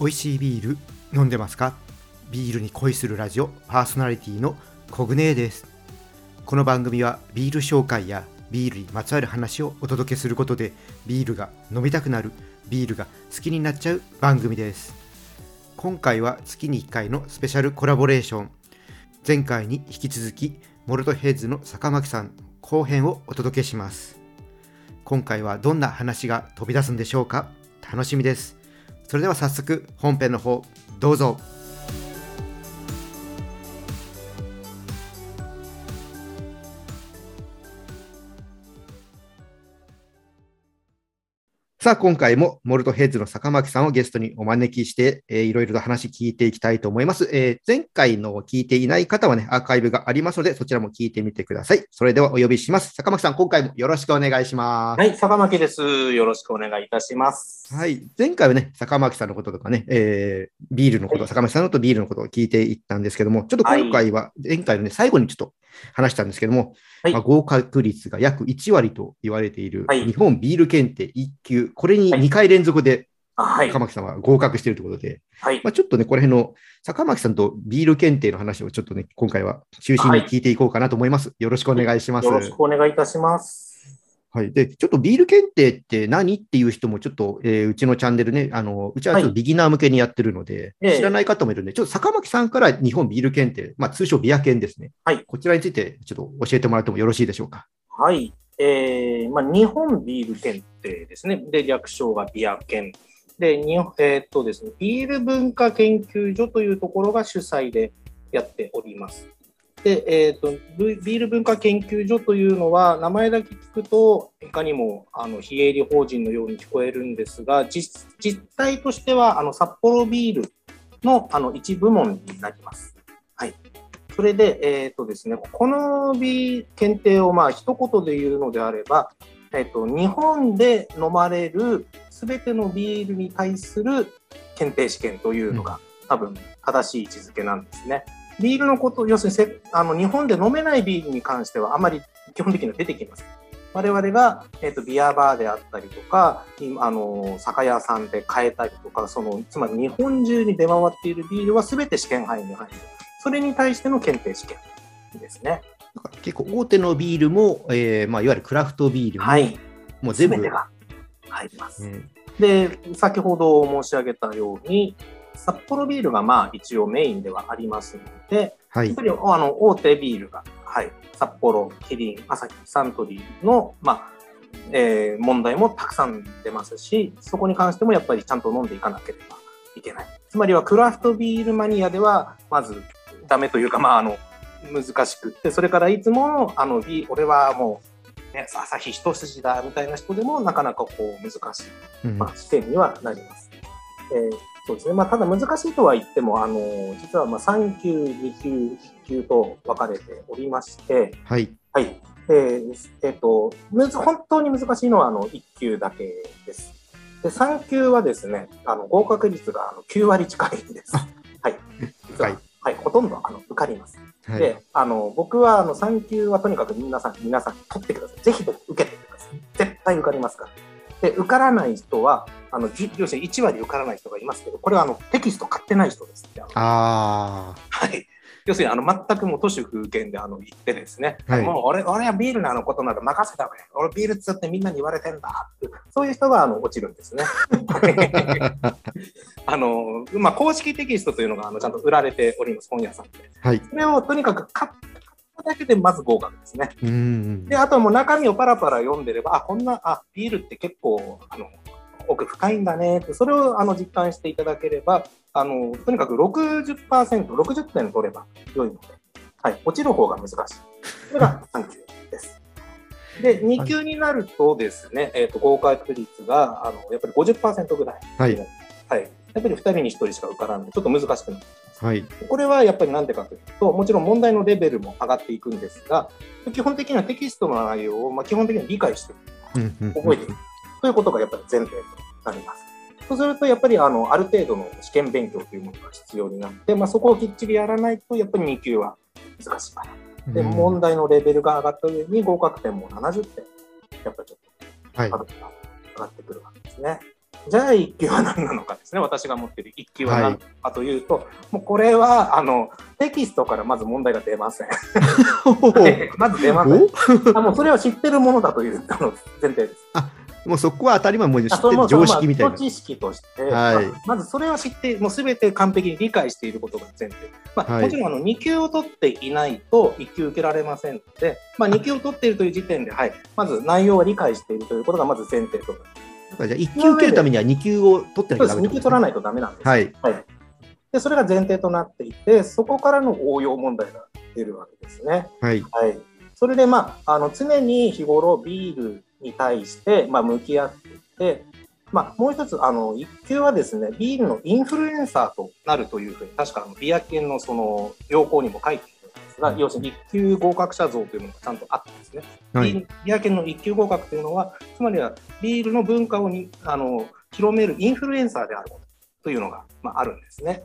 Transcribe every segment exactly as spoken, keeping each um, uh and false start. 美味しいビール飲んでますか？ビールに恋するラジオパーソナリティのコグネーです。この番組はビール紹介やビールにまつわる話をお届けすることでビールが飲みたくなる、ビールが好きになっちゃう番組です。今回は月にいっかいのスペシャルコラボレーション、前回に引き続きモルトヘッズの坂巻さん後編をお届けします。今回はどんな話が飛び出すんでしょうか。楽しみです。それでは早速本編の方どうぞ。さあ、今回もモルトヘッズの坂巻さんをゲストにお招きして、えー、いろいろと話聞いていきたいと思います。えー、前回の聞いていない方はね、アーカイブがありますので、そちらも聞いてみてください。それではお呼びします。坂巻さん、今回もよろしくお願いします。はい、坂巻です。よろしくお願いいたします。はい、前回はね、坂巻さんのこととかね、えー、ビールのこと、はい、坂巻さんのとビールのことを聞いていったんですけども、ちょっと今回は、前回のね、最後にちょっと話したんですけども、はい、まあ、合格率が約いちわりと言われている日本ビール検定いっきゅう、これににかい連続で坂巻さんは合格しているということで、はいはい、まあ、ちょっとね、この辺の坂巻さんとビール検定の話をちょっとね、今回は中心に聞いていこうかなと思います。よろしくお願いします。よろしくお願いいたします。はい。で、ちょっとビール検定って何っていう人もちょっと、えー、うちのチャンネルね、あの、うちはちょっとビギナー向けにやってるので、はい、知らない方もいるんで、ちょっと坂巻さんから日本ビール検定、まあ、通称ビア検ですね。はい。こちらについてちょっと教えてもらってもよろしいでしょうか。はい。えーまあ、日本ビール検定ですね。で、略称がビア検で、にえーっとですね、ビール文化研究所というところが主催でやっております。で、えーっと、ビール文化研究所というのは名前だけ聞くといかにもあの非営利法人のように聞こえるんですが、実、実態としてはあの札幌ビールの、あの一部門になります。はい。それで、えーとですね、このビール検定をまあ一言で言うのであれば、えーと、日本で飲まれるすべてのビールに対する検定試験というのが多分正しい位置づけなんですね。ビールのこと、要するにあの日本で飲めないビールに関してはあまり基本的には出てきません。我々が、えーと、ビアバーであったりとか、あの酒屋さんで買えたりとか、そのつまり日本中に出回っているビールはすべて試験範囲に入る。それに対しての検定試験ですね。だから結構大手のビールも、えーまあ、いわゆるクラフトビールも、はい、もう全部全てが入ります、うん、で先ほど申し上げたように札幌ビールがまあ一応メインではありますので、はい、やっぱりあの大手ビールが、はい、札幌、キリン、アサヒ、サントリーの、まあえー、問題もたくさん出ますし、そこに関してもやっぱりちゃんと飲んでいかなければいけない。つまりはクラフトビールマニアではまずダメというか、まあ、あの難しくって、それからいつもあの俺はもう、ね、朝日一筋だみたいな人でもなかなかこう難しい、まあ、視点にはなります、うんえーそうですね。まあ、ただ難しいとは言ってもあの実はまあさん級に級いち級と分かれておりまして、はいはいえーえー、とむず本当に難しいのはあのいち級だけです。でさん級はですね、あの合格率があのきゅうわり近いです。はいはいはい、ほとんどあの受かります、はい、であの僕はあのさん級はとにかく皆さん皆さん取ってください。ぜひ受けてください。絶対受かりますから。で受からない人はあの要するにいちわり受からない人がいますけど、これはあのテキスト買ってない人です。ああ、はい、要するにあの全くもう都市風景であの行ってですね、はい、もう 俺, 俺はビールのあのことなら任せたわけ、俺ビールっつってみんなに言われてんだって、そういう人があの落ちるんですね。あの、まあ、公式テキストというのがあのちゃんと売られております、本屋さんで、はい、それをとにかく買っただけでまず合格ですね。うんであとはもう中身をパラパラ読んでれば、あこんなあビールって結構あの奥深いんだねって、それをあの実感していただければ、あのとにかく ろくじゅっパーセント、ろくじゅってん取れば良いので、はい、落ちる方が難しい。それがさん級です。でに級になるとですね、えー、と合格率があのやっぱり ごじゅっパーセント ぐらい、はいはい、やっぱりふたりにひとりしか受からないのでちょっと難しくなってきます、はい、これはやっぱりなんでかというと、もちろん問題のレベルも上がっていくんですが、基本的にはテキストの内容を、まあ、基本的に理解して覚えているということがやっぱり前提となります。そうするとやっぱり あの、ある程度の試験勉強というものが必要になって、まあ、そこをきっちりやらないとやっぱりに級は難しいから、うん、で問題のレベルが上がった上に合格点もななじゅってんやっぱりちょっと上がってくるわけですね、はいじゃあ一級は何なのかですね、私が持っている一級は何なのかというと、はい、もうこれはあのテキストからまず問題が出ませんまず出ませんあもうそれは知ってるものだというあの前提です。あもうそこは当たり前も知ってる常識みたいな知識として、はい、まずそれは知ってもう全て完璧に理解していることが前提、まあはい、もちろんあのに級を取っていないといっ級受けられませんので、まあ、に級を取っているという時点で、はい、まず内容は理解しているということがまず前提となります。じゃあいっ級受けるためにはに級を取ってなきゃダメですね。に級取らないとダメなんです。はいはい、でそれが前提となっていて、そこからの応用問題が出るわけですね。はいはい、それで、まあ、あの常に日頃ビールに対して、まあ、向き合っていて、まあ、もう一つあのいっ級はですね、ビールのインフルエンサーとなるというふうに確かビア研 の, その要項にも書いているんですが、要するにいっ級合格者像というものがちゃんとあってですね、はい、ビア研のいっ級合格というのはつまりはビールの文化をにあの広めるインフルエンサーであることというのが、まあ、あるんですね。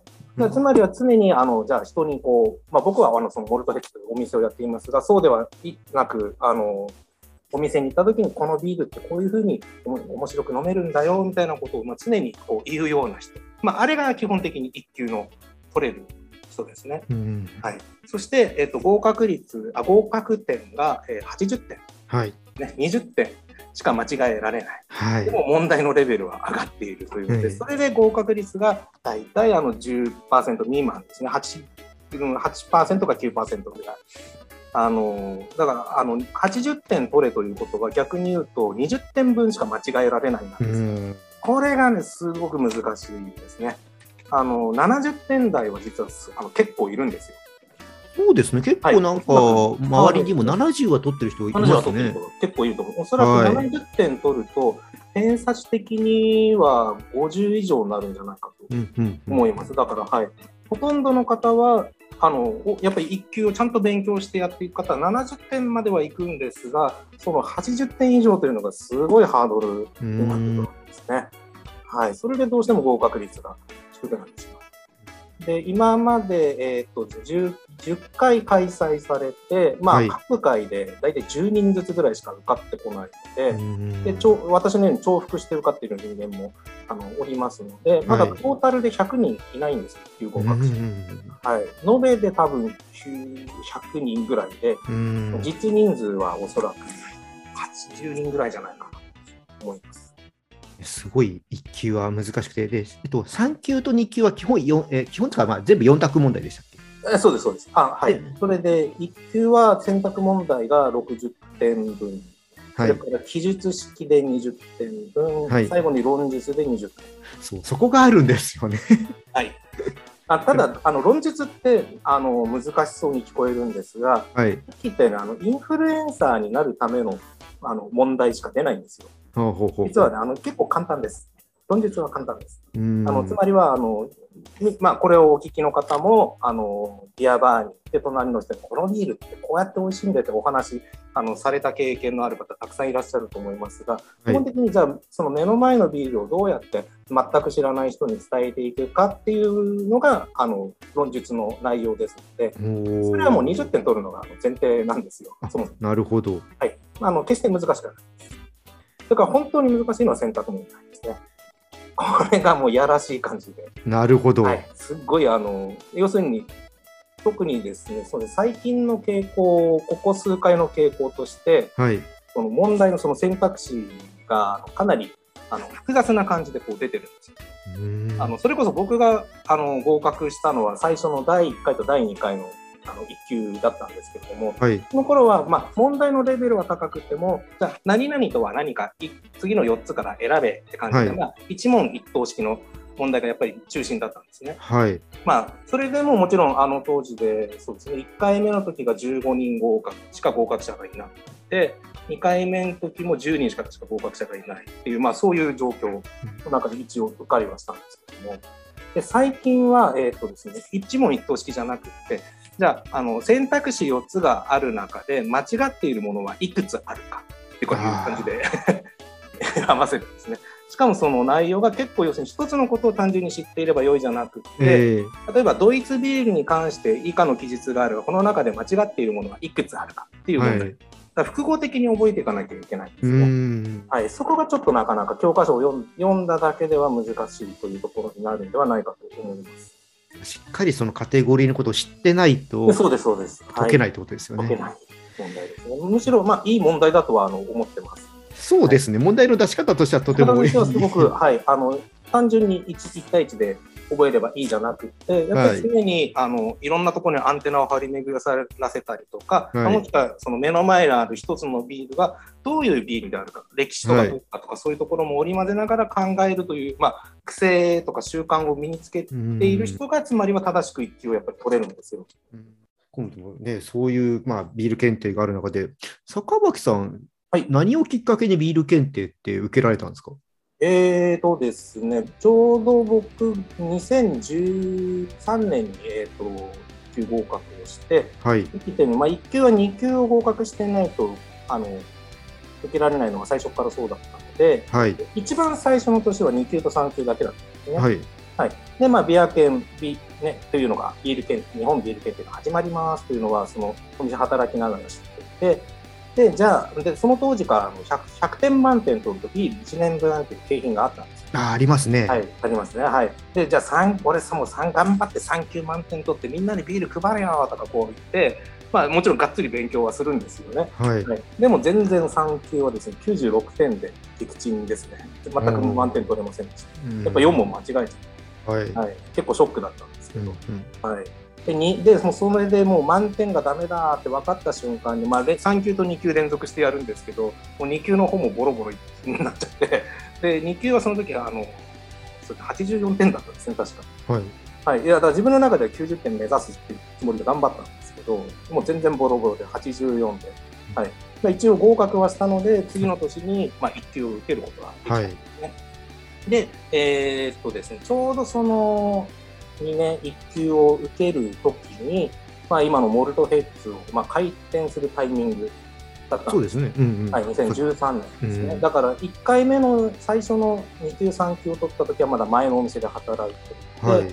つまりは常にあのじゃあ人にこう、まあ、僕はあのそのモルトヘッジというお店をやっていますが、そうではなくあのお店に行った時にこのビールってこういうふうに面白く飲めるんだよみたいなことをまあ常にこう言うような人、まあ、あれが基本的にいっ級の取れる人ですね、うんはい、そして、えー、と合格率あ合格点がはちじゅってん、はいね、にじゅってんしか間違えられない、はい、でも問題のレベルは上がっているというので、はい、それで合格率がだいたいあの じゅっパーセント 未満ですね。 8, はちパーセント か きゅうパーセント ぐらい、あのだからあのはちじゅってん取れということは逆に言うとにじゅってんぶんしか間違えられないなんです。これがねすごく難しいですね。あのななじゅってんだいは実はあの結構いるんですよ。そうですね、結構なんか、はい、周りにもななじゅうは取ってる人いますね。結構いると思う。おそらくななじゅってん取ると、はい、偏差値的にはごじゅう以上になるんじゃないかと思います、うんうんうん、だから、はい、ほとんどの方はあのやっぱりいっ級をちゃんと勉強してやっていく方はななじゅってんまではいくんですが、そのはちじゅってん以上というのがすごいハードルになってくるんですね、はい、それでどうしても合格率が低くなってしまう。で今まで、えー、と 10, じゅっかい開催されて、まあ、各回で大体じゅうにんずつぐらいしか受かってこないので、でちょ私のように重複して受かっている人間もあのおりますので、まだトータルでひゃくにんいないんですよ、いっ級合格者、はい、延べで多分きゅうひゃくにんぐらいで、実人数はおそらくはちじゅうにんぐらいじゃないかなと思います。すごいいっ級は難しくて、で、えっと、さん級とに級は基本よん、えー、基本とかまあ全部よん択問題でしたっけ？えそうですそうです。あ、はい、それでいっ級は選択問題がろくじゅってんぶん、はい、それから記述式でにじゅってんぶん、はい、最後に論述でにじゅってん、そう、そこがあるんですよね、はい、あただあの論述ってあの難しそうに聞こえるんですが、はい、さっき言ったようにあのインフルエンサーになるための、あの問題しか出ないんですよ。ほうほうほう。実は、ね、あの結構簡単です。論述は簡単です。あのつまりはあの、まあ、これをお聞きの方もあのビアバーに行って隣の人にこのビールってこうやって美味しいんだよってお話あのされた経験のある方たくさんいらっしゃると思いますが、基本的にじゃあその目の前のビールをどうやって全く知らない人に伝えていくかっていうのがあの論述の内容ですので、それはもうにじゅってん取るのが前提なんですよ。そもそもなるほど、はい、あの決して難しくないです。だから本当に難しいのは選択問題ですね。これがもうやらしい感じで、なるほど、はい、すっごいあの要するに特にですね、その最近の傾向、ここ数回の傾向として、はい、その問題のその選択肢がかなりあの複雑な感じでこう出てるんですよ。あのそれこそ僕があの合格したのは最初のだいいっかいとだいにかいのあのいっ級だったんですけれども、はい、その頃はまあ問題のレベルは高くても、じゃあ何々とは何か次のよっつから選べって感じで、はい、まあ、一問一答式の問題がやっぱり中心だったんですね、はい、まあ、それでももちろんあの当時で、そうですね、いっかいめの時がじゅうごにん合格しか合格者がいなくて、にかいめの時もじゅうにんしか確か合格者がいないっていう、まあ、そういう状況の中で一応受かりはしたんですけども、で最近は、えーとですね、一問一答式じゃなくて、じゃあ、 あの選択肢よっつがある中で間違っているものはいくつあるかっていう感じで選ばせるんですね。しかもその内容が結構要するに一つのことを単純に知っていれば良いじゃなくて、えー、例えばドイツビールに関して以下の記述があるがこの中で間違っているものはいくつあるかっていう問題、はい、だから複合的に覚えていかなきゃいけないんですね。うん、はい、そこがちょっとなかなか教科書を読ん、読んだだけでは難しいというところになるのではないかと思います。しっかりそのカテゴリーのことを知ってないと、そうですそうです、解けないということですよね。はい、解けない問題ですね。むしろまあいい問題だとはあの思ってます。そうですね、はい、問題の出し方としてはとてもいい。すごく、はい、あの単純に いち, いち対いちで覚えればいいじゃなくて、やっぱり常に、はい、あのいろんなところにアンテナを張り巡らせたりとか、はい、もしくはその目の前にある一つのビールがどういうビールであるか、歴史とかどうかとか、はい、そういうところも織り交ぜながら考えるという、まあ、癖とか習慣を身につけている人が、つまりは正しく一級をやっぱり取れるんですよ。今度もね、そういう、まあ、ビール検定がある中で、坂巻さん、はい、何をきっかけにビール検定って受けられたんですか？えーとですね、ちょうど僕にせんじゅうさんねんに、えー、といっ級合格をして、はい、まあ、いっ級はに級を合格してないとあの受けられないのが最初からそうだったので、はい、一番最初の年はに級とさん級だけだったんですね。はいはい、でまあビア検ビ、ね、というのがビール検日本ビール検定が始まりますというのはそのお店働きながら知っていて。でじゃあでその当時からの ひゃく, ひゃくてん満点取るとビールいちねんぶんなんていう景品があったんですよ。あありますね。はい、ありますね。はい、でじゃあさん俺さもうさん頑張ってさん級満点取ってみんなにビール配れよとかこう言って、まあ、もちろんがっつり勉強はするんですよね。はいはい、でも全然さん級はですねきゅうじゅうろくてんで撃沈ですね。全く満点取れませんでした。うん、やっぱよん問間違えちゃった、はいはい、結構ショックだったんですけど、うんうん、はい、でにでそれでもう満点がダメだって分かった瞬間に、まあ、さん級とに級連続してやるんですけど、もうに級の方もボロボロになっちゃって、でに級はその時はあのそれはちじゅうよんてんだったんですね確か。はいはい、いやだから自分の中ではきゅうじゅってん目指すっていうつもりで頑張ったんですけど、もう全然ボロボロではちじゅうよんてん、はい、まあ、一応合格はしたので次の年にまあいっ級を受けることができたんですね。はい、でえー、っとですねちょうどそのにねんいっ級を受けるときに、まあ、今のモルトヘッズをまあ回転するタイミングだったんです。そうですね、うんうん、はい、にせんじゅうさんねんですね。うん、だからいっかいめの最初のに級さん級を取ったときはまだ前のお店で働いていて、はい、で、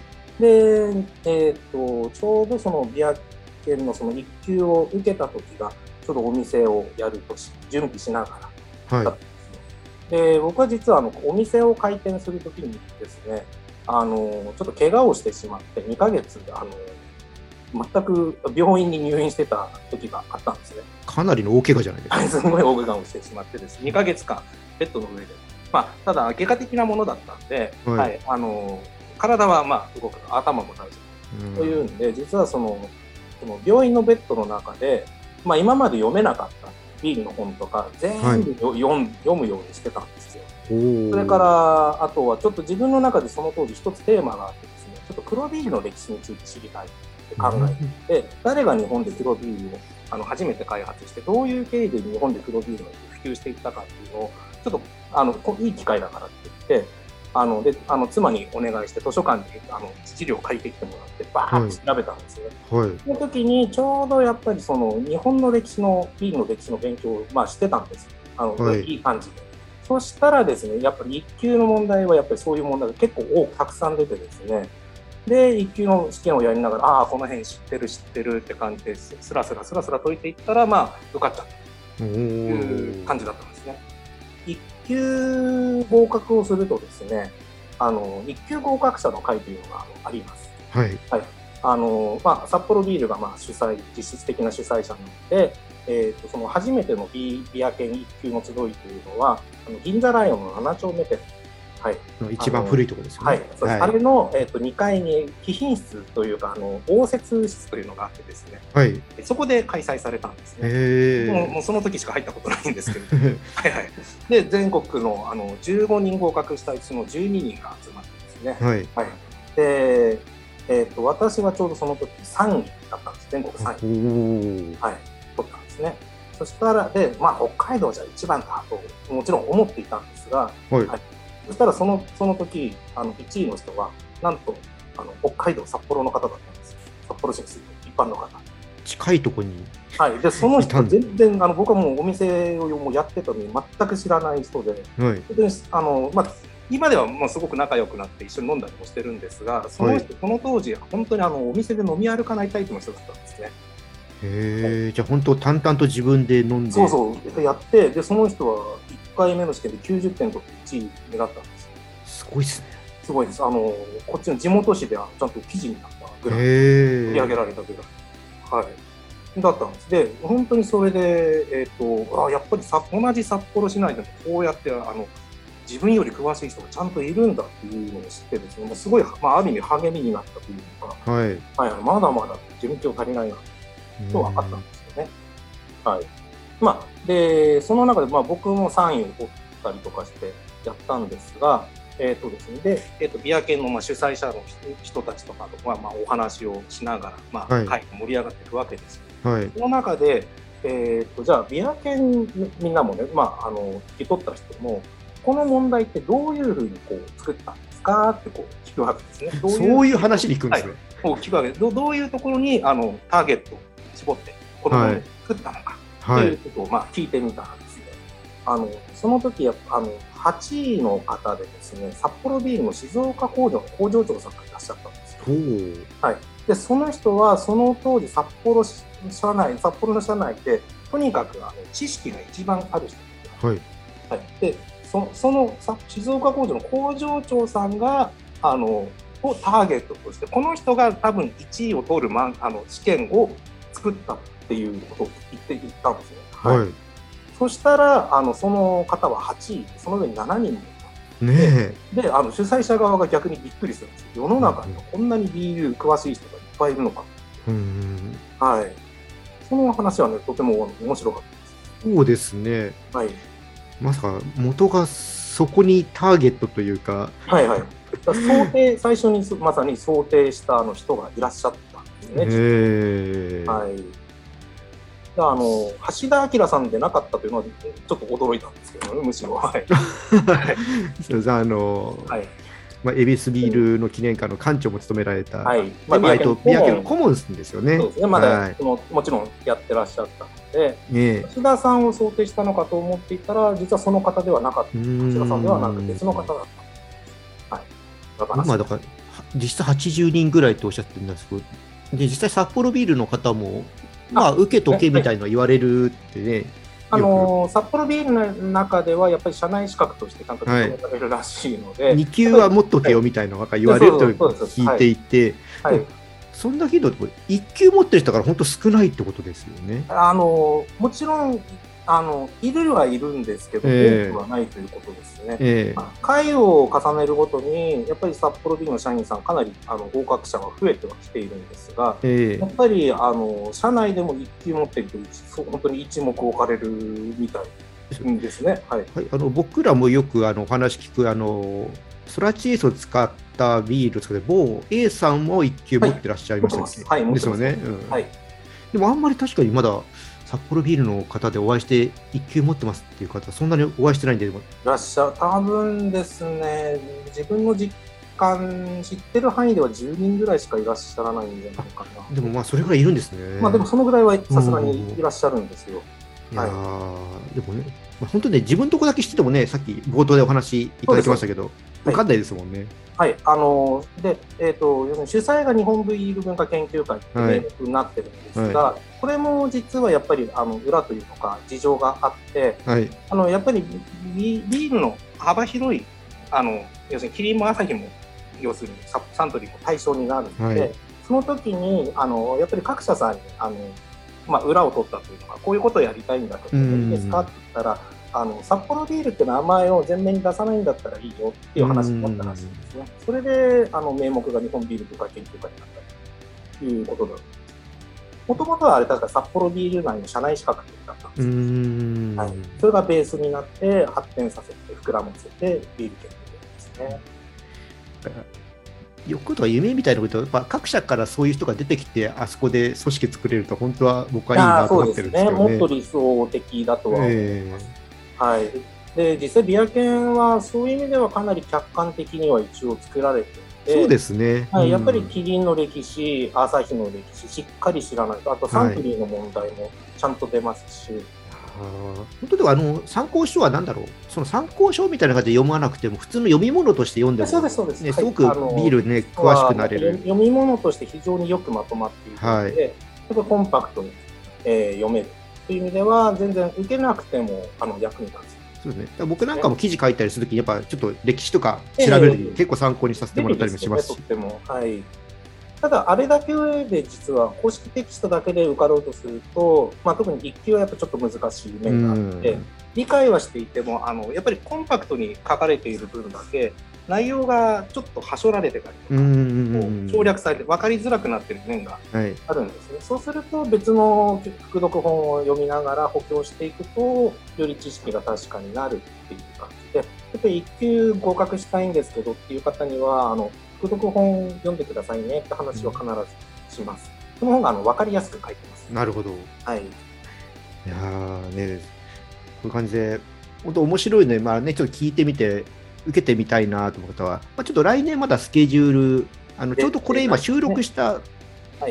えー、とちょうどそのビア研のそのいっ級を受けたときがちょっとお店をやるとし準備しながらだったんですね。はい、で僕は実はあのお店を開店するときにですね、あのちょっと怪我をしてしまってにかげつあの全く病院に入院してた時があったんですね。かなりの大怪我じゃないですか。すごい大怪我をしてしまってです、ね、にかげつかんベッドの上で、まあ、ただ怪我的なものだったんで、はいはい、あの体はまあ動く頭も大丈夫というんで、実はその、その病院のベッドの中で、まあ、今まで読めなかったビールの本とか全部よ、はい、読むようにしてたんですよ。それからあとはちょっと自分の中でその当時一つテーマがあってですね、ちょっと黒ビールの歴史について知りたいって考えて、うん、誰が日本で黒ビールをあの初めて開発して、どういう経緯で日本で黒ビールが普及していったかっていうのをちょっとあのいい機会だからって言って、あのであの妻にお願いして図書館にあの資料を借りてきてもらってバーッと調べたんですね。はいはい、その時にちょうどやっぱりその日本の歴史のビールの歴史の勉強を、まあ、してたんですよ。あの、はい、いい感じで。そしたらですね、やっぱりいっ級の問題はやっぱりそういう問題が結構多くたくさん出てですね、でいっ級の試験をやりながら、ああこの辺知ってる知ってるって感じでスラスラスラスラ解いていったら、まあ受かっちゃったという感じだったんですね。いっ級合格をするとですね、あのいっ級合格者の会というのがあります。はいはい、あのまあ、札幌ビールがまあ主催実質的な主催者なので、えー、とその初めての ビ, ビア研いっ級の集いというのはあの銀座ライオンのなな丁目店、はい、一番古いところですよね。 あ, の、はい、はい、あれの、えー、とにかいに貴賓室というかあの応接室というのがあってですね、はい、そこで開催されたんですね。もう、もうその時しか入ったことないんですけどはい、はい、で全国 の, あのじゅうごにん合格したうちのじゅうににんが集まってですね、はいはい、でえー、と私はちょうどその時さんいだったんです。全国さんい、はい、取ったんですね。そしたらで、まあ、北海道じゃいちばんだともちろん思っていたんですが、はいはい、そしたらそ の, その時あのいちいの人はなんとあの北海道札幌の方だったんです。札幌市に住む一般の方、近いとこに、はい、でその人全然あの僕はもうお店をもうやってたのに全く知らない人で、はい、であのまあ今ではもうすごく仲良くなって一緒に飲んだりもしてるんですが、その人、はい、この当時本当にあのお店で飲み歩かないタイプの人だったんですね。へえ、じゃあ本当淡々と自分で飲んで、そうそうやって、でその人はいっかいめの試験できゅうじゅってん取っていちいになったんです。すごいですね。すごいです。あのこっちの地元紙でちゃんと記事になったぐらい、取り上げられたぐらい、はい、だったんです。で本当にそれで、えー、とあやっぱりさ同じ札幌市内でもこうやってあの自分より詳しい人がちゃんといるんだっていうのを知ってですね、もうすごい、まあ、ある意味励みになったというか、はいはい、まだまだ自分今日足りないなと分かったんですよね。はい、まあ、でその中で、まあ、僕もさんいを取ったりとかしてやったんですが、えーとですね、で、えーと、ビア研のまあ主催者の人たちとかとまあまあお話をしながら、まあ、はい、会が盛り上がっていくわけです。はい、その中で、えーと、じゃあビア研みんなもね、まあ、あの引き取った人もこの問題ってどういうふうにこう作ったんですかってこう聞くわけですね。どういうそういう話に行くんですね。はい、聞くわけです。ど、どういうところにあのターゲットを絞ってこの問題を作ったのかと、はい、いうことをまあ聞いてみたんですね。あのその時やっぱあのはちいの方でですね、札幌ビールの静岡工場の工場長さんがいらっしゃったんですよ。はい、でその人はその当時札幌社内、札幌の社内でとにかくあの知識が一番ある人、はいはい、でその、その静岡工場の工場長さんがあのをターゲットとしてこの人が多分いちいを取るまんあの試験を作ったっていうことを言って言ったんですね。はい、はい、そしたらあのその方ははちい、その上にしちにんもいた、ね、で, であの主催者側が逆にびっくりするんですよ。世の中にこんなにビール詳しい人がいっぱいいるのか、うん、はい、その話はねとても面白かったです。そうですね、はい、まさか元がそこにターゲットというか、はいはい、だ想定最初にまさに想定したあの人がいらっしゃったんですね。へえ、はい、あの橋田明さんでなかったというのはちょっと驚いたんですけど、ね、むしろ、はい、そうですあの、はい、まあ、恵比寿ビールの記念館の館長も務められた、はい、まあ、ビア研の顧問ですよね。そうですね、まだ、はい、も, もちろんやってらっしゃったので、ね、橋田さんを想定したのかと思っていたら実はその方ではなかった、橋田さんではなく別の方だった、はい、だから今だから実質はちじゅうにんぐらいとおっしゃってるんですけど、で実際札幌ビールの方もまあ、受けとけみたいな言われるってね、あのー、札幌ビールの中ではやっぱり社内資格としてちゃんと認められるらしいので、はい、に級は持っとけよみたいなのが言われると聞いていて、はいはい、そんな頻度でいち級持ってる人から本当少ないってことですよね。あのー、もちろんあのいるはいるんですけど、多くはないということですね。えー、回を重ねるごとにやっぱり札幌ビールの社員さんかなりあの合格者が増えてはきているんですが、えー、やっぱりあの社内でも一級持っていると本当に一目置かれるみたいですね。はいはい、あの僕らもよくあのお話聞くあのソラチーズを使ったビールとかで某 A さんも一級持ってらっしゃいましたっけ、はいはい、ですよね。うんはい、でもあんまり確かにまだ札幌ビールの方でお会いしていち級持ってますっていう方そんなにお会いしてないんで、いらっしゃる多分ですね、自分の実感知ってる範囲ではじゅうにんぐらいしかいらっしゃらないんじゃないかな。でもまあそれぐらいいるんですね。まあでもそのぐらいはさすがにいらっしゃるんですよ。いや、はい、でもね、まあ、本当にね自分のとこだけ知っててもね、さっき冒頭でお話いただきましたけど分かんないですもんね。はい、あので、えーと、要するに主催が日本ビール文化研究会って、ね、はい、になってるんですが、はい、これも実はやっぱりあの裏というのか事情があって、はい、あのやっぱりビールの幅広いあの要するにキリンもアサヒも要するにサントリーも対象になるので、はい、その時にあのやっぱり各社さんにあの、まあ、裏を取ったというのか、こういうことをやりたいんだけどいいですかって言ったら、あの札幌ビールって名前を前面に出さないんだったらいいよっていう話になったらしいんですね。それであの名目が日本ビール文化研究会になったということだと。もともとはあれ確か札幌ビール内の社内資格だったんですよ。うーん、はい、それがベースになって発展させて膨らませてビール研究会ですね。欲とか夢みたいなことはやっぱ各社からそういう人が出てきてあそこで組織作れると本当は僕はいいなと思ってるんですけどね。そうですね、もっと理想的だとは思います、えーはい、で実際ビア研はそういう意味ではかなり客観的には一応作られていて、そうですね、うん、はい、やっぱりキリンの歴史、アサヒの歴史しっかり知らないと、あとサントリーの問題もちゃんと出ますし、はい、あ本当ではあの参考書は何だろう、その参考書みたいな感じで読まなくても普通の読み物として読んでも、そうですそうです、ね、すごくビールね、はい、詳しくなれる、読み物として非常によくまとまっているので、はい、コンパクトにえー、読めるという意味では全然受けなくてもあの役に立つ。そうですね、僕なんかも記事書いたりするときにやっぱちょっと歴史とか調べるときに結構参考にさせてもらったりもしますし、えーえーえーね、とっても、はい、ただあれだけで実は公式テキストだけで受かろうとすると、まあ、特にいっきゅうはやっぱちょっと難しい面があって理解はしていてもあのやっぱりコンパクトに書かれている分だけ内容がちょっとはしょられてたりとか省略されて分かりづらくなってる面があるんですね、はい、そうすると別の副読本を読みながら補強していくとより知識が確かになるっていう感じで、やっぱり一級合格したいんですけどっていう方にはあの副読本読んでくださいねって話を必ずします。その方があの分かりやすく書いてます。なるほど、はい、いやねこういう感じで本当面白いので、まあね、ちょっと聞いてみて受けてみたいなと思う方は、まあ、ちょっと来年まだスケジュールあのちょうどこれ今収録した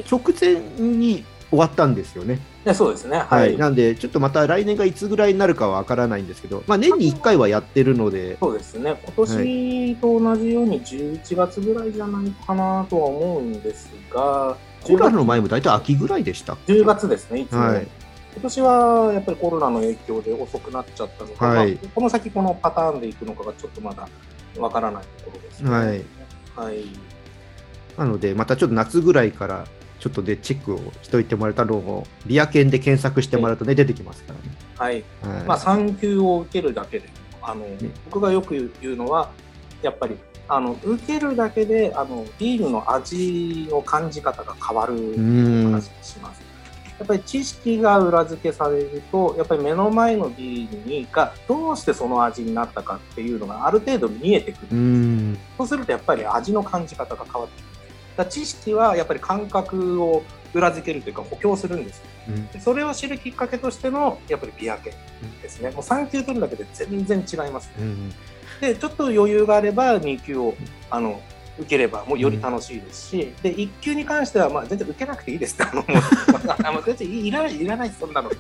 直前に終わったんですよね。そうですね、はいはい、なんでちょっとまた来年がいつぐらいになるかは分からないんですけど、まあ、年にいっかいはやってるので。そうですね、今年と同じようにじゅういちがつぐらいじゃないかなとは思うんですが、コロナの前も大体秋ぐらいでしたっけ。じゅうがつですね、いつも、はい、今年はやっぱりコロナの影響で遅くなっちゃったので、はいまあ、この先このパターンでいくのかがちょっとまだわからないところですね、はいはい、なのでまたちょっと夏ぐらいからちょっとでチェックをしておいてもらえたのをビア検で検索してもらうとね、はい、出てきますからね、はいはい、まあ産休を受けるだけであの、ね、僕がよく言うのはやっぱりあの受けるだけであのビールの味の感じ方が変わるという話をします。やっぱり知識が裏付けされるとやっぱり目の前のビールがどうしてその味になったかっていうのがある程度見えてくるんです。そうするとやっぱり味の感じ方が変わってくる。だから知識はやっぱり感覚を裏付けるというか補強するんです、うん、でそれを知るきっかけとしてのやっぱりビア系ですね、うん、もうさん級取るだけで全然違います、ねうん、でちょっと余裕があればに級をあの受ければもうより楽しいですし、うん、でいっ級に関してはまあ全然受けなくていいですってあのあの全然いらないいらないそんなのは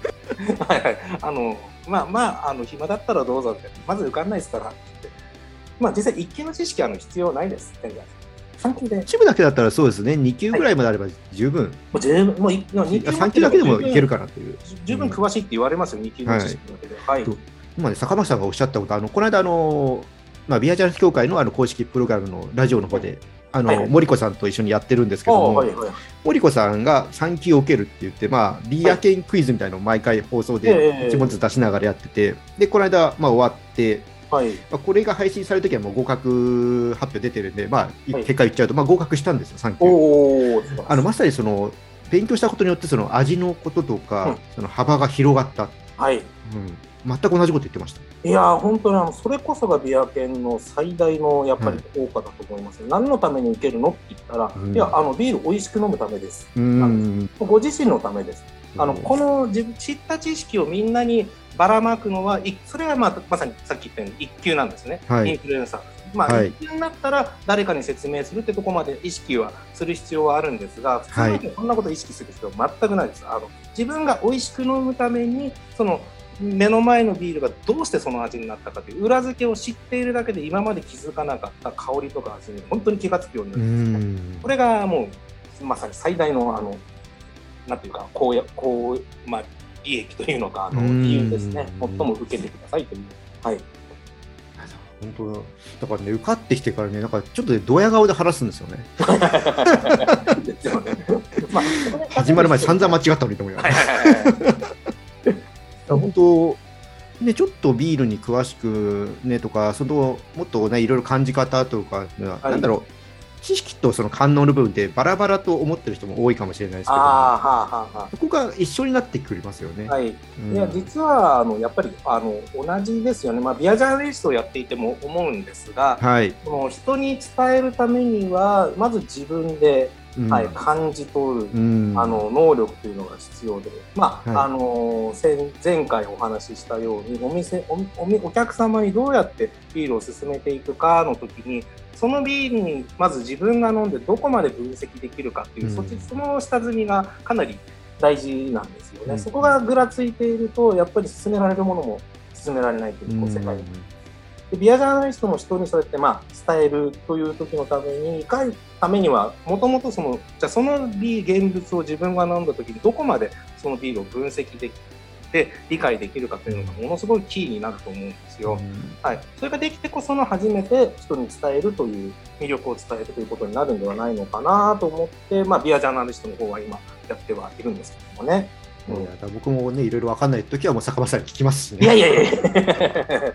い、はい、あのまあまああの暇だったらどうぞってまず受かんないですからって、まあ、実際いっ級の知識はあの必要ないですってさん級で一部だけだったらそうですねに級ぐらいまであれば十分、はい、もう十分もうに級さん級だけでもいけるかなという十分詳しいって言われますよ、うん、に級の知識だけで、はいはい、今ね坂巻さんがおっしゃったことあのこの間あのまあ、ビアジャーナリスト協会 の, あの公式プログラムのラジオの方であの、はいはい、森子さんと一緒にやってるんですけども、はいはい、森子さんがさん級を受けるって言って、まあ、ビア研クイズみたいなのを毎回放送で一問ずつ出しながらやってて、はい、でこの間、まあ、終わって、はいまあ、これが配信されるときはもう合格発表出てるんで、まあ、結果言っちゃうと、まあ、合格したんですよさん級。おあのまさにその勉強したことによってその味のこととか、うん、その幅が広がった、はいうん全く同じこと言ってました。いや本当にあのそれこそがビア研の最大のやっぱり効果だと思います、うん、何のために受けるのって言ったら、うん、いやあのビール美味しく飲むためです、うん、なんですご自身のためです、うん、あのこの知った知識をみんなにばらまくのはそれは、まあ、まさにさっき言ったようにいっ級なんですね、はい、インフルエンサーです、まあはい、いっ級になったら誰かに説明するってとこまで意識はする必要はあるんですが普通にそんなこと意識する必要は全くないです、はい、あの自分が美味しく飲むためにその目の前のビールがどうしてその味になったかという裏付けを知っているだけで今まで気づかなかった香りとか味に本当に気がつくようになるんですね。これがもうまさに最大のあのなんていうかこうこうまあ利益というのかあの理由ですね。最も受けてくださいというはい。本当だ。だからね受かってきてからねなんかちょっと、ね、ドヤ顔で話すんですよね。ですよねまあ、始まる前散々間違ったのにと思います。本当ね、ちょっとビールに詳しくねとかそのもっとねいろいろ感じ方とかなんだろう知識とその感能の部分ってバラバラと思ってる人も多いかもしれないですけど、ねはあはあ、そこが一緒になってくれますよね、はいうん、いや実はあのやっぱりあの同じですよね、まあ、ビアジャーナリストをやっていても思うんですが、はい、その人に伝えるためにはまず自分ではい、感じ取る、うん、あの能力というのが必要で、まあはい、あの前回お話ししたようにお店 お, お, お客様にどうやってビールを進めていくかの時にそのビールにまず自分が飲んでどこまで分析できるかっていう、うん、そ, っちその下積みがかなり大事なんですよね、うん、そこがぐらついているとやっぱり進められるものも進められないという、うん、世界にでビアジャーナリストの人にそうやってまあ伝えるという時のために書くためにはもともとそのじゃあその美現物を自分が飲んだ時にどこまでそのビールを分析できて理解できるかというのがものすごいキーになると思うんですよ、うんはい、それができてこその初めて人に伝えるという魅力を伝えるということになるんではないのかなと思って、まあ、ビアジャーナリストの方は今やってはいるんですけどもね。いや僕もねいろいろ分かんないときはもう坂本さんに聞きますしね。いやいやいや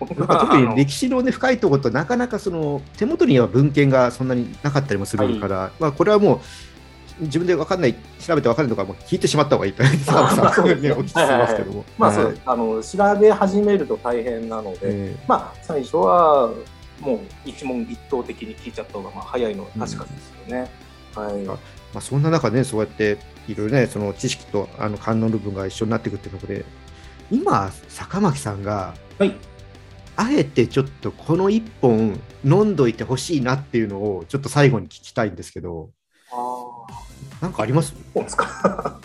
特に歴史の、ね、深いところとなかなかその手元には文献がそんなになかったりもするから、はいまあ、これはもう自分で分かんない調べて分かるのかもう聞いてしまった方がいいと坂本さんにお聞きしますけども、まあそうあの調べ始めると大変なので、えー、まあ最初はもう一問一答的に聞いちゃった方がまあ早いのは確かですよね、うんはいまあ、そんな中ねそうやっていろいろね、その知識とあの観音部分が一緒になっていくっていうところで今坂巻さんが、はい、あえてちょっとこの一本飲んどいてほしいなっていうのをちょっと最後に聞きたいんですけどあなんかあります？そうですか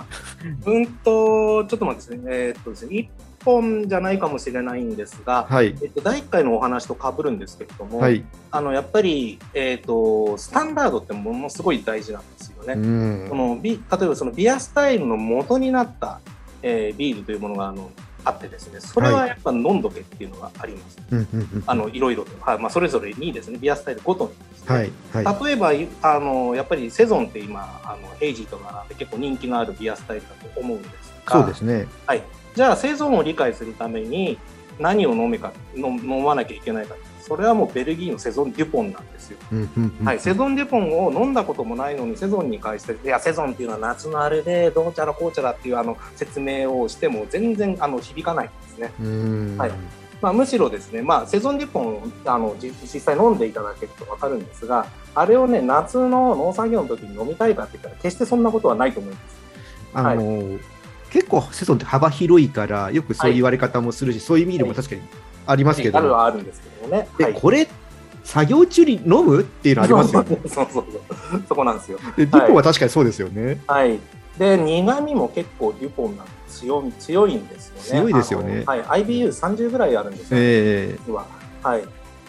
うんとちょっと待ってですね、えーっとですねいっぽんじゃないかもしれないんですが、はいえっと、だいいっかいのお話と被るんですけれども、はい、あのやっぱり、えー、とスタンダードってものすごい大事なんですよね。うんその例えばそのビアスタイルの元になった、えー、ビールというものがあのあってですねそれはやっぱ飲んどけっていうのがあります、はい、あのいろいろと、はいまあ、それぞれにですねビアスタイルごとにですね、はいはい、例えばあのやっぱりセゾンって今あのヘイジーとかなんて結構人気のあるビアスタイルだと思うんですがそうですね、はい、じゃあセゾンを理解するために何を飲めか飲まなきゃいけないかそれはもうベルギーのセゾン・デュポンなんですよ、うんうんうんはい、セゾン・デュポンを飲んだこともないのにセゾンに返していやセゾンっていうのは夏のあれでどうちゃらこうちゃらっていうあの説明をしても全然あの響かないんですねうん、はいまあ、むしろですね、まあ、セゾン・デュポンをあの実際飲んでいただけると分かるんですがあれをね夏の農作業の時に飲みたいかって言ったら決してそんなことはないと思いますあのーはい、結構セゾンって幅広いからよくそういう言われ方もするし、はい、そういう意味でも確かに、はいありますけど、あるはあるんですけどもね。で、はい、これ作業中に飲むっていうのありますよね。そうそうそう、そこなんですよ。で、デュポンは確かにそうですよね。はい。で、苦味も結構デュポンなんで強い強いんですよね。強いですよね。はい。アイビーユーさんじゅう ぐらいあるんですよね。えー、は、はい。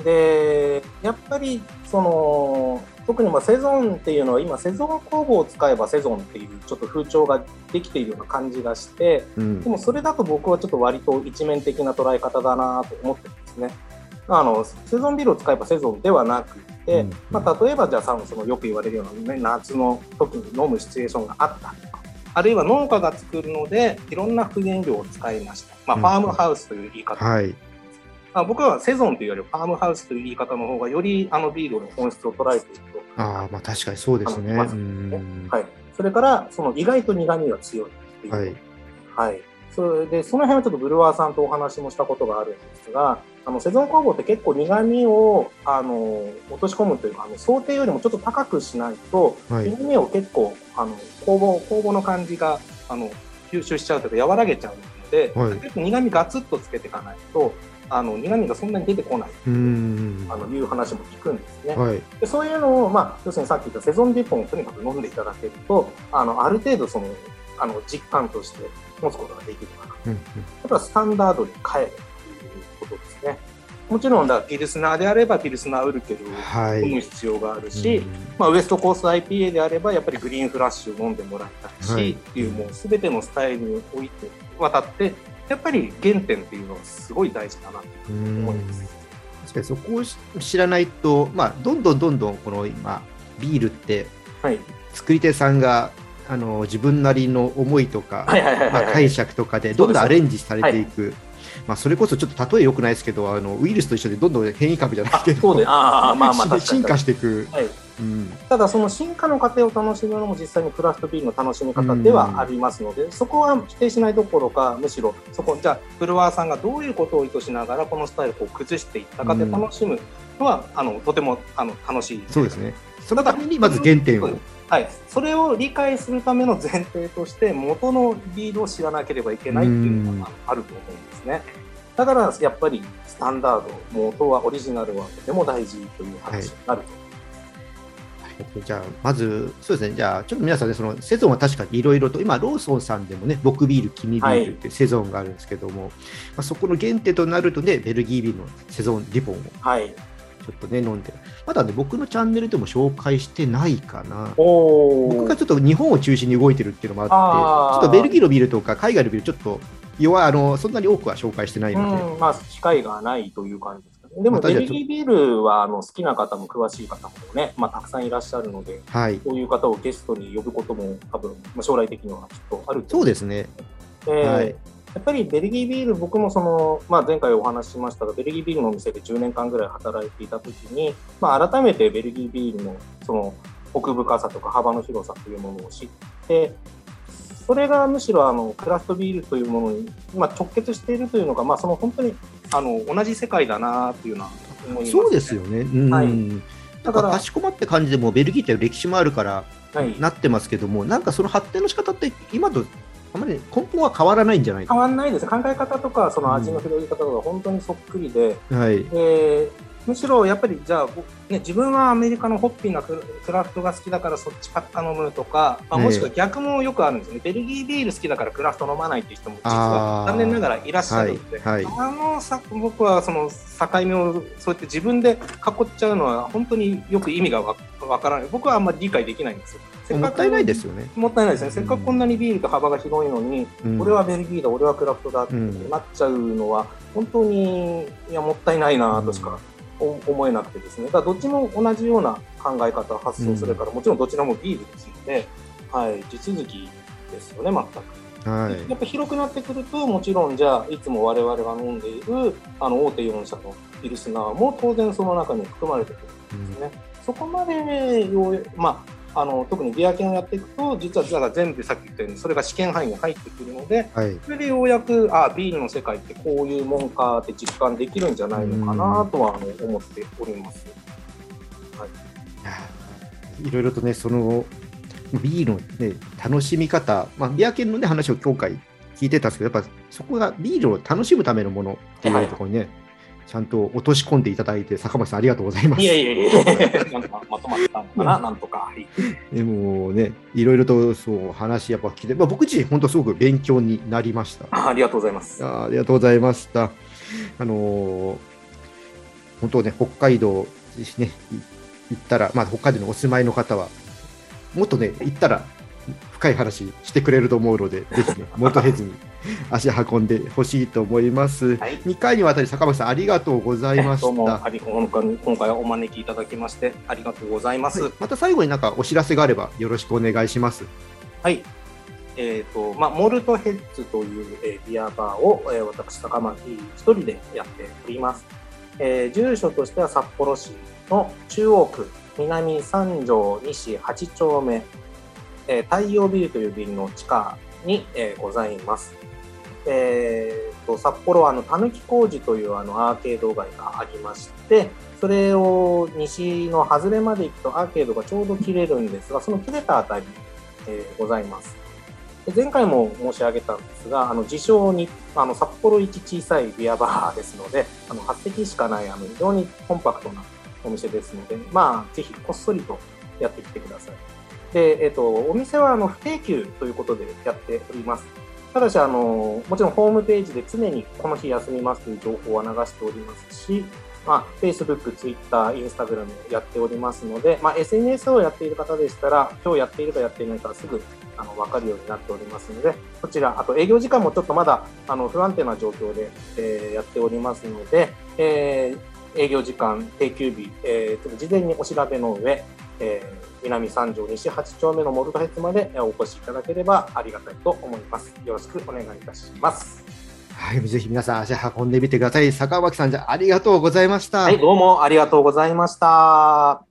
で、やっぱりその特にまあセゾンっていうのは今セゾン工房を使えばセゾンっていうちょっと風潮ができているような感じがして、うん、でもそれだと僕はちょっと割と一面的な捉え方だなと思ってるんですね。あのセゾンビールを使えばセゾンではなくて、うんまあ、例えばじゃあそのよく言われるような、ね、夏の時に飲むシチュエーションがあったとかあるいは農家が作るのでいろんな復元料を使いました、まあ、ファームハウスという言い方、うんはい僕はセゾンというよりファームハウスという言い方の方がよりあのビールの本質を捉えているとあ、まあ、確かにそうですね、うんはい、それからその意外と苦みが強いっていう、はいはい、それでその辺はちょっとブルワーさんとお話もしたことがあるんですがあのセゾン工房って結構苦みをあの落とし込むというかあの想定よりもちょっと高くしないと苦みを結構あの工房、工房の感じがあの吸収しちゃうというか和らげちゃうので、はい、結構苦みガツッとつけていかないとあの苦みがそんなに出てこないという話も聞くんですね、はい、でそういうのを、まあ、要するにさっき言ったセゾンデュポンをとにかく飲んでいただけると あのある程度そのあの実感として持つことができるかな、うんうん、だからスタンダードに変えるということですね。もちろんだピルスナーであればピルスナーウルケルを飲む必要があるし、はいうんまあ、ウエストコース アイピーエー であればやっぱりグリーンフラッシュを飲んでもらいたいし、はい、っていうもう全てのスタイルにおいて渡ってやっぱり原点っていうのはすごい大事だなと思います。確かにそこを知らないと、まあ、どんどんどんどんこの今ビールって、はい、作り手さんがあの自分なりの思いとか解釈とかでどんどんアレンジされていく、はいまあ、それこそちょっと例え良くないですけどあのウイルスと一緒でどんどん変異株じゃなくて進化していく、はいうん、ただその進化の過程を楽しむのも実際にクラフトビールの楽しみ方ではありますので、うん、そこは否定しないどころかむしろそこじゃあブルワーさんがどういうことを意図しながらこのスタイルをこう崩していったかで楽しむのは、うん、あのとてもあの楽しいそうですね。そのためにまず原点をはい、それを理解するための前提として元のビールを知らなければいけないっていうのがあると思うんですね。だからやっぱりスタンダード元はオリジナルはとても大事という話になると思います、はいじゃあまずそうですね、じゃあちょっと皆さんね、そのセゾンは確かにいろいろと今ローソンさんでもね、僕ビール君ビールってセゾンがあるんですけども、はい、まあ、そこの原点となるとね、ベルギービールのセゾンリボンをちょっとね、はい、飲んで、まだね僕のチャンネルでも紹介してないかな。お、僕がちょっと日本を中心に動いてるっていうのもあって、ちょっとベルギーのビールとか海外のビールちょっと弱い、あのそんなに多くは紹介してないので、うん、まあ、機会がないという感じですかね。でもベルギービールはあの好きな方も詳しい方もね、まあ、たくさんいらっしゃるので、はい、そういう方をゲストに呼ぶことも多分、まあ、将来的にはきっとあると思うんですね。そうですね、えーはい、やっぱりベルギービール、僕もその、まあ、前回お話ししましたが、ベルギービールのお店でじゅうねんかんぐらい働いていたときに、まあ、改めてベルギービールのその奥深さとか幅の広さというものを知って、それがむしろあのクラフトビールというものに今直結しているというのが、まあ、その本当にあの同じ世界だなというのは思いますね。そうですよね、うん、はい、だからかしこまって感じでもベルギーって歴史もあるからなってますけども、はい、なんかその発展の仕方って今とあまり根本は変わらないんじゃないか。変わらないです。考え方とかその味の広げ方とか本当にそっくりで、うん、はい、えーむしろやっぱりじゃあ、ね、自分はアメリカのホッピーなクラフトが好きだからそっちばっか飲むとか、まあ、もしくは逆もよくあるんですね、えー、ベルギービール好きだからクラフト飲まないっていう人も実は残念ながらいらっしゃるので、はいはい、あのさ僕はその境目をそうやって自分で囲っちゃうのは本当によく意味がわからない。僕はあんまり理解できないんですよ。もったいないですよね。もったいないですね。せっかくこんなにビールと幅が広いのに、うん、俺はベルギーだ俺はクラフトだってなっちゃうのは本当にいやもったいないなとしか、うん思えなくてですね。だからどっちも同じような考え方発想するから、うん、もちろんどちらもビールですので、はい、地続きですよね全く、はい、やっぱ広くなってくるともちろんじゃあいつも我々が飲んでいるあの大手よんしゃのピルスナーも当然その中に含まれてくるんですね、うん、そこまでよう、まあ、あの特にビア研をやっていくと実はだから全部さっき言ったようにそれが試験範囲に入ってくるので、はい、それでようやくあビールの世界ってこういうもんかって実感できるんじゃないのかなとは思っております、はい、いろいろとねそのビールの、ね、楽しみ方、まあ、ビア研の、ね、話を今回聞いてたんですけどやっぱそこがビールを楽しむためのものっていうところにね、はい、ちゃんと落とし込んでいただいて坂巻さんありがとうございます。いやいやいやなんかまとまったのかな、うん、なんとかでもねいろいろとそう話やっぱ聞いて、まあ、僕自身本当すごく勉強になりました。あ、 ありがとうございます。あ、 ありがとうございました。あのー、本当ね北海道ね行ったらまあ北海道にお住まいの方はもっとね行ったら深い話してくれると思うのでぜひね元へずに足運んでほしいと思います、はい、にかいにわたり坂巻さんありがとうございました。どうもあり今回はお招きいただきましてありがとうございます、はい、また最後になんかお知らせがあればよろしくお願いします。はい、えーとまあ、モルトヘッズという、えー、ビアバーを、えー、私坂巻一人でやっております、えー、住所としては札幌市の中央区南三条西はち丁目えー、太陽ビルというビルの地下に、えー、ございます。えー、と札幌はあのたぬき工事というあのアーケード街がありましてそれを西の外れまで行くとアーケードがちょうど切れるんですがその切れたあたりに、えー、ございます。で前回も申し上げたんですがあの自称にあの札幌一小さいビアバーですのであのはっせきしかないあの非常にコンパクトなお店ですので、まあ、ぜひこっそりとやってきてください。でえっと、お店はあの不定休ということでやっております。ただしあのもちろんホームページで常にこの日休みますという情報は流しておりますし、まあ、Facebook、Twitter、Instagram やっておりますので、まあ、エスエヌエス をやっている方でしたら今日やっているかやっていないかすぐあの分かるようになっておりますのでこちらあと営業時間もちょっとまだあの不安定な状況で、えー、やっておりますので、えー、営業時間、定休日、えー、ちょっと事前にお調べの上、えー南三条西はち丁目のモルトヘッズまでお越しいただければありがたいと思います。よろしくお願いいたします。はい、ぜひ皆さん足運んでみてください。坂巻さんじゃありがとうございました。はい、どうもありがとうございました。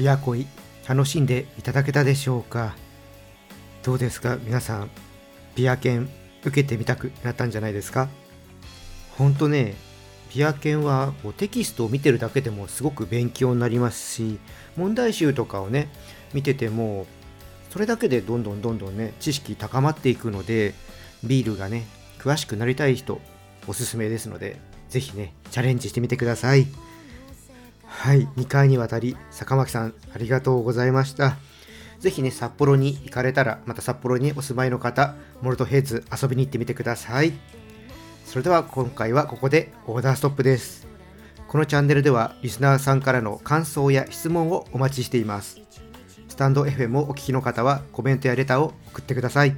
ビア恋楽しんでいただけたでしょうか。どうですか皆さん、ビア研受けてみたくなったんじゃないですか。ほんとね、ビア研はこうテキストを見てるだけでもすごく勉強になりますし、問題集とかをね見ててもそれだけでどんどんどんどんね知識高まっていくので、ビールがね詳しくなりたい人おすすめですので、ぜひねチャレンジしてみてください。はい、にかいにわたり坂巻さんありがとうございました。ぜひね札幌に行かれたら、また札幌にお住まいの方、モルトヘイツ遊びに行ってみてください。それでは今回はここでオーダーストップです。このチャンネルではリスナーさんからの感想や質問をお待ちしています。スタンド エフエム をお聞きの方はコメントやレターを送ってください。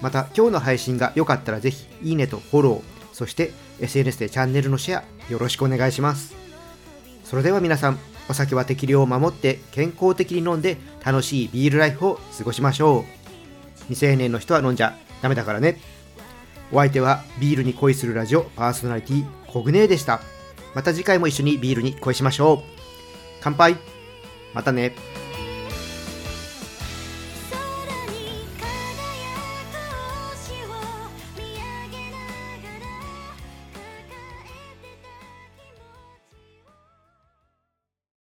また今日の配信が良かったらぜひいいねとフォロー、そして エスエヌエス でチャンネルのシェアよろしくお願いします。それでは皆さん、お酒は適量を守って健康的に飲んで楽しいビールライフを過ごしましょう。未成年の人は飲んじゃダメだからね。お相手はビールに恋するラジオパーソナリティコグネーでした。また次回も一緒にビールに恋しましょう。乾杯。またね。